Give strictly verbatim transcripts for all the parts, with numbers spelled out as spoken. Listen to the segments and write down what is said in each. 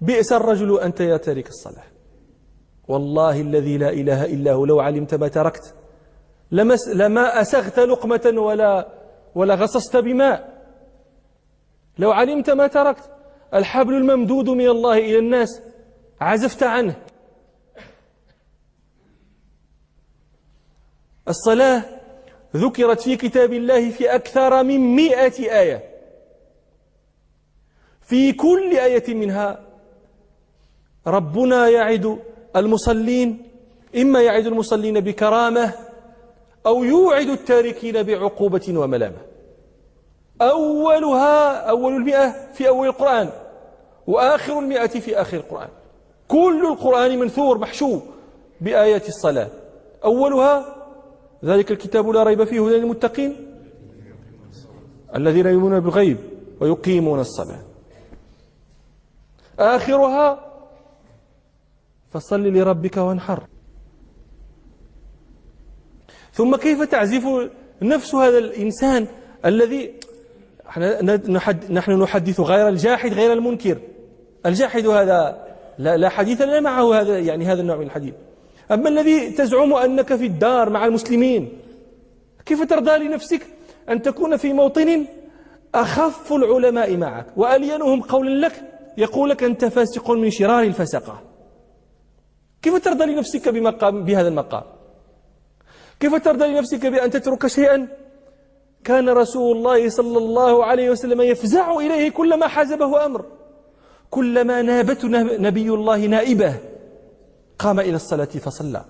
بئس الرجل أنت يا تارك الصلاة، والله الذي لا إله إلا هو لو علمت ما تركت لما أسغت لقمة ولا ولا غصصت بماء، لو علمت ما تركت. الحبل الممدود من الله إلى الناس عزفت عنه. الصلاة ذكرت في كتاب الله في أكثر من مئة آية، في كل آية منها ربنا يعد المصلين، إما يعد المصلين بكرامة أو يوعد التاركين بعقوبة وملامة. أولها أول المئة في أول القرآن، وآخر المئة في آخر القرآن. كل القرآن منثور محشو بآيات الصلاة. أولها ذلك الكتاب لا ريب فيه هدى للمتقين الذين يؤمنون بالغيب ويقيمون الصلاة. آخرها فصل لربك وانحر. ثم كيف تعزف نفس هذا الإنسان الذي نحن نحدث غير الجاحد غير المنكر؟ الجاحد هذا لا حديث لنا معه، هذا يعني هذا النوع من الحديث. أما الذي تزعم أنك في الدار مع المسلمين، كيف ترضى لنفسك أن تكون في موطن أخف العلماء معك وألينهم قولا لك يقول لك أنت فاسق من شرار الفسقة؟ كيف ترضى لنفسك بمقام بهذا المقام؟ كيف ترضى لنفسك بأن تترك شيئا كان رسول الله صلى الله عليه وسلم يفزع إليه كلما حازبه أمر، كلما نابت نبي الله نائبه قام إلى الصلاة فصلى.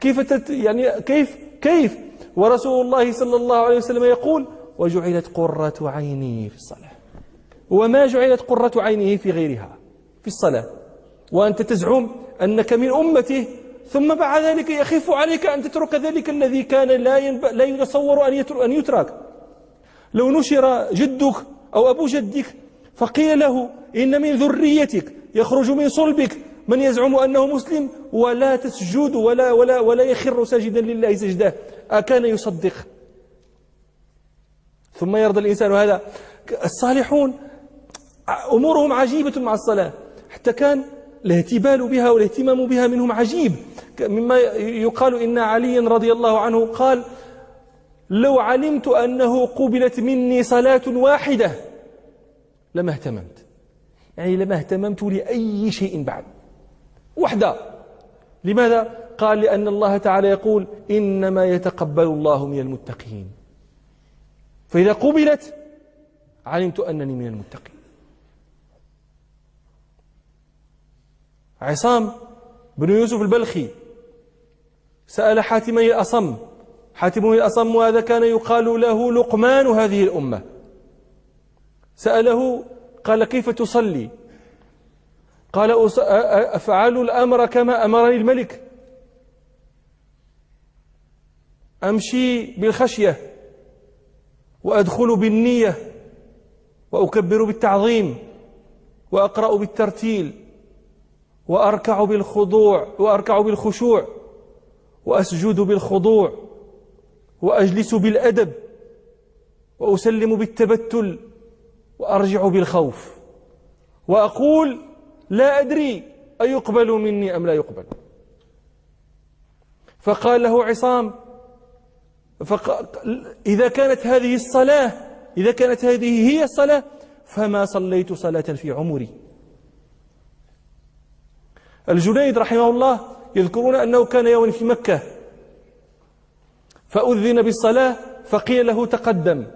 كيف تت يعني كيف كيف ورسول الله صلى الله عليه وسلم يقول وجعلت قرة عيني في الصلاة، وما جعلت قرة عينه في غيرها في الصلاة، وأنت تزعم أنك من أمته، ثم بعد ذلك يخف عليك أن تترك ذلك الذي كان لا ينبغي لا يتصور أن يترك. لو نشر جدك أو أبو جدك فقيل له إن من ذريتك يخرج من صلبك من يزعم أنه مسلم ولا تسجد ولا ولا ولا يخر ساجدا لله سجده، أكان يصدق؟ ثم يرضى الإنسان هذا؟ الصالحون أمورهم عجيبة مع الصلاة، حتى كان الاهتبال بها والاهتمام بها منهم عجيب، مما يقال إن علي رضي الله عنه قال لو علمت أنه قبلت مني صلاة واحدة لما اهتممت، يعني لما اهتممت لأي شيء بعد، وحدة. لماذا؟ قال لأن الله تعالى يقول إنما يتقبل الله من المتقين، فإذا قبلت علمت أنني من المتقين. عصام بن يوسف البلخي سأل حاتم الأصم، حاتم الأصم وهذا كان يقال له لقمان هذه الأمة، سأله قال كيف تصلي؟ قال أفعل الأمر كما أمرني الملك، أمشي بالخشية وأدخل بالنية وأكبر بالتعظيم وأقرأ بالترتيل وأركع بالخضوع وأركع بالخشوع وأسجد بالخضوع وأجلس بالأدب وأسلم بالتبتل وأرجع بالخوف وأقول لا أدري أيقبل مني أم لا يقبل. فقال له عصام فقال إذا كانت هذه الصلاة إذا كانت هذه هي الصلاة فما صليت صلاة في عمري. الجنيد رحمه الله يذكرون أنه كان يوما في مكة فأذن بالصلاة فقيل له تقدم،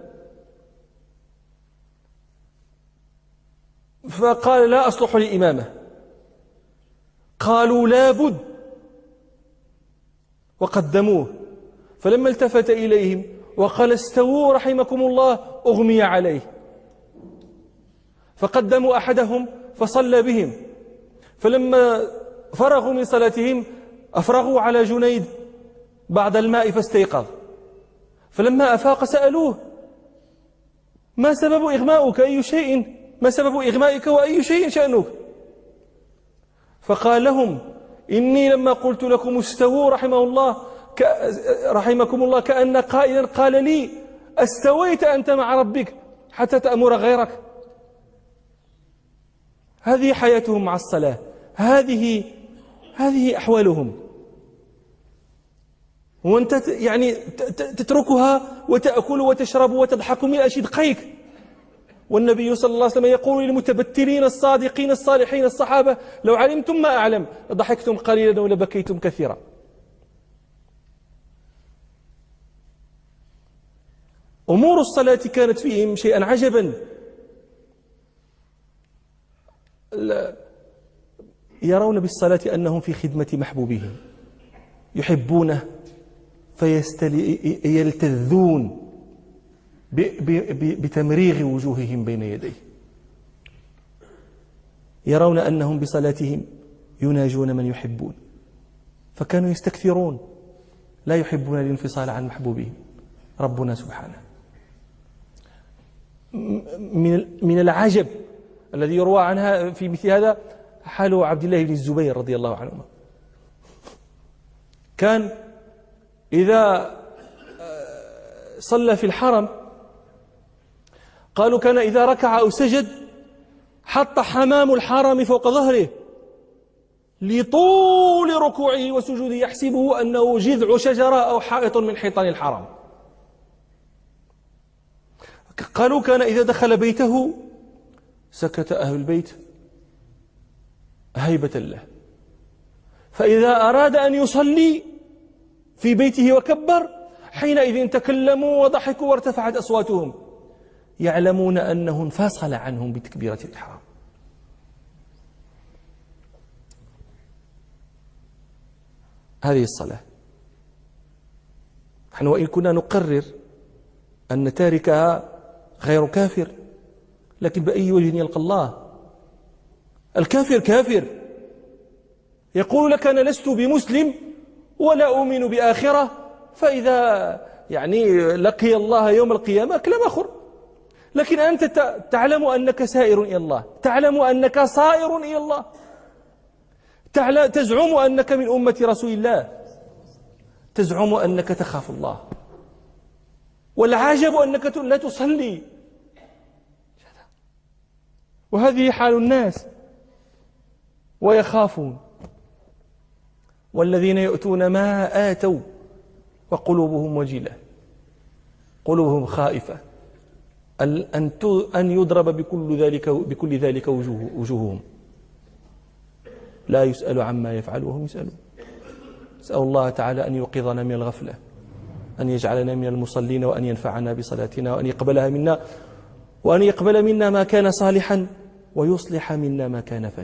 فقال لا أصلح لإمامة. قالوا لا بد وقدموه، فلما التفت إليهم وقال استووا رحمكم الله أغمي عليه، فقدموا أحدهم فصلى بهم، فلما فرغوا من صلاتهم أفرغوا على جنيد بعد الماء فاستيقظ، فلما أفاق سألوه ما سبب إغمائك أي شيء ما سبب إغمائك وأي شيء شأنك؟ فقال لهم إني لما قلت لكم استووا رحمه الله رحمكم الله كأن قائلا قال لي استويت أنت مع ربك حتى تأمر غيرك. هذه حياتهم مع الصلاة، هذه هذه أحوالهم، وأنت يعني تتركها وتأكل وتشرب وتضحك من أشدقيك. والنبي صلى الله عليه وسلم يقول للمتبترين الصادقين الصالحين الصحابة: لو علمتم ما أعلم لضحكتم قليلا ولبكيتم كثيرا. أمور الصلاة كانت فيهم شيئا عجبا. يرون بالصلاة أنهم في خدمة محبوبهم، يحبونه فيلتذون بتمريغ وجوههم بين يديه. يرون أنهم بصلاتهم يناجون من يحبون، فكانوا يستكثرون، لا يحبون الانفصال عن محبوبهم ربنا سبحانه. من العجب الذي يروى عنها في مثل هذا حال عبد الله بن الزبير رضي الله عنهما. كان إذا صلى في الحرم، قالوا كان إذا ركع أو سجد حط حمام الحرم فوق ظهره لطول ركوعه وسجوده، يحسبه أنه جذع شجرة أو حائط من حيطان الحرم. قالوا كان إذا دخل بيته سكت أهل البيت هيبة له، فإذا أراد أن يصلي في بيته وكبر حينئذ تكلموا وضحكوا وارتفعت أصواتهم، يعلمون أنه انفصل عنهم بتكبيرة الإحرام. هذه الصلاة نحن وإن كنا نقرر أن تاركها غير كافر، لكن بأي وجه يلقى الله؟ الكافر كافر، يقول لك أنا لست بمسلم ولا أؤمن بآخرة، فإذا يعني لقي الله يوم القيامة كلام آخر. لكن أنت تعلم أنك سائر إلى الله، تعلم أنك صائر إلى الله، تزعم أنك من أمة رسول الله، تزعم أنك تخاف الله، والعجب أنك لا تصلي. وهذه حال الناس ويخافون. والذين يؤتون ما آتوا وقلوبهم وجلة، قلوبهم خائفة أن أن يضرب بكل ذلك بكل ذلك وجوه وجوههم، لا يسأل عما يفعل وهم يسألون. نسأل الله تعالى أن يوقظنا من الغفلة، أن يجعلنا من المصلين، وأن ينفعنا بصلاتنا، وأن يقبلها منا، وأن يقبل منا ما كان صالحا، ويصلح منا ما كان فاسدا.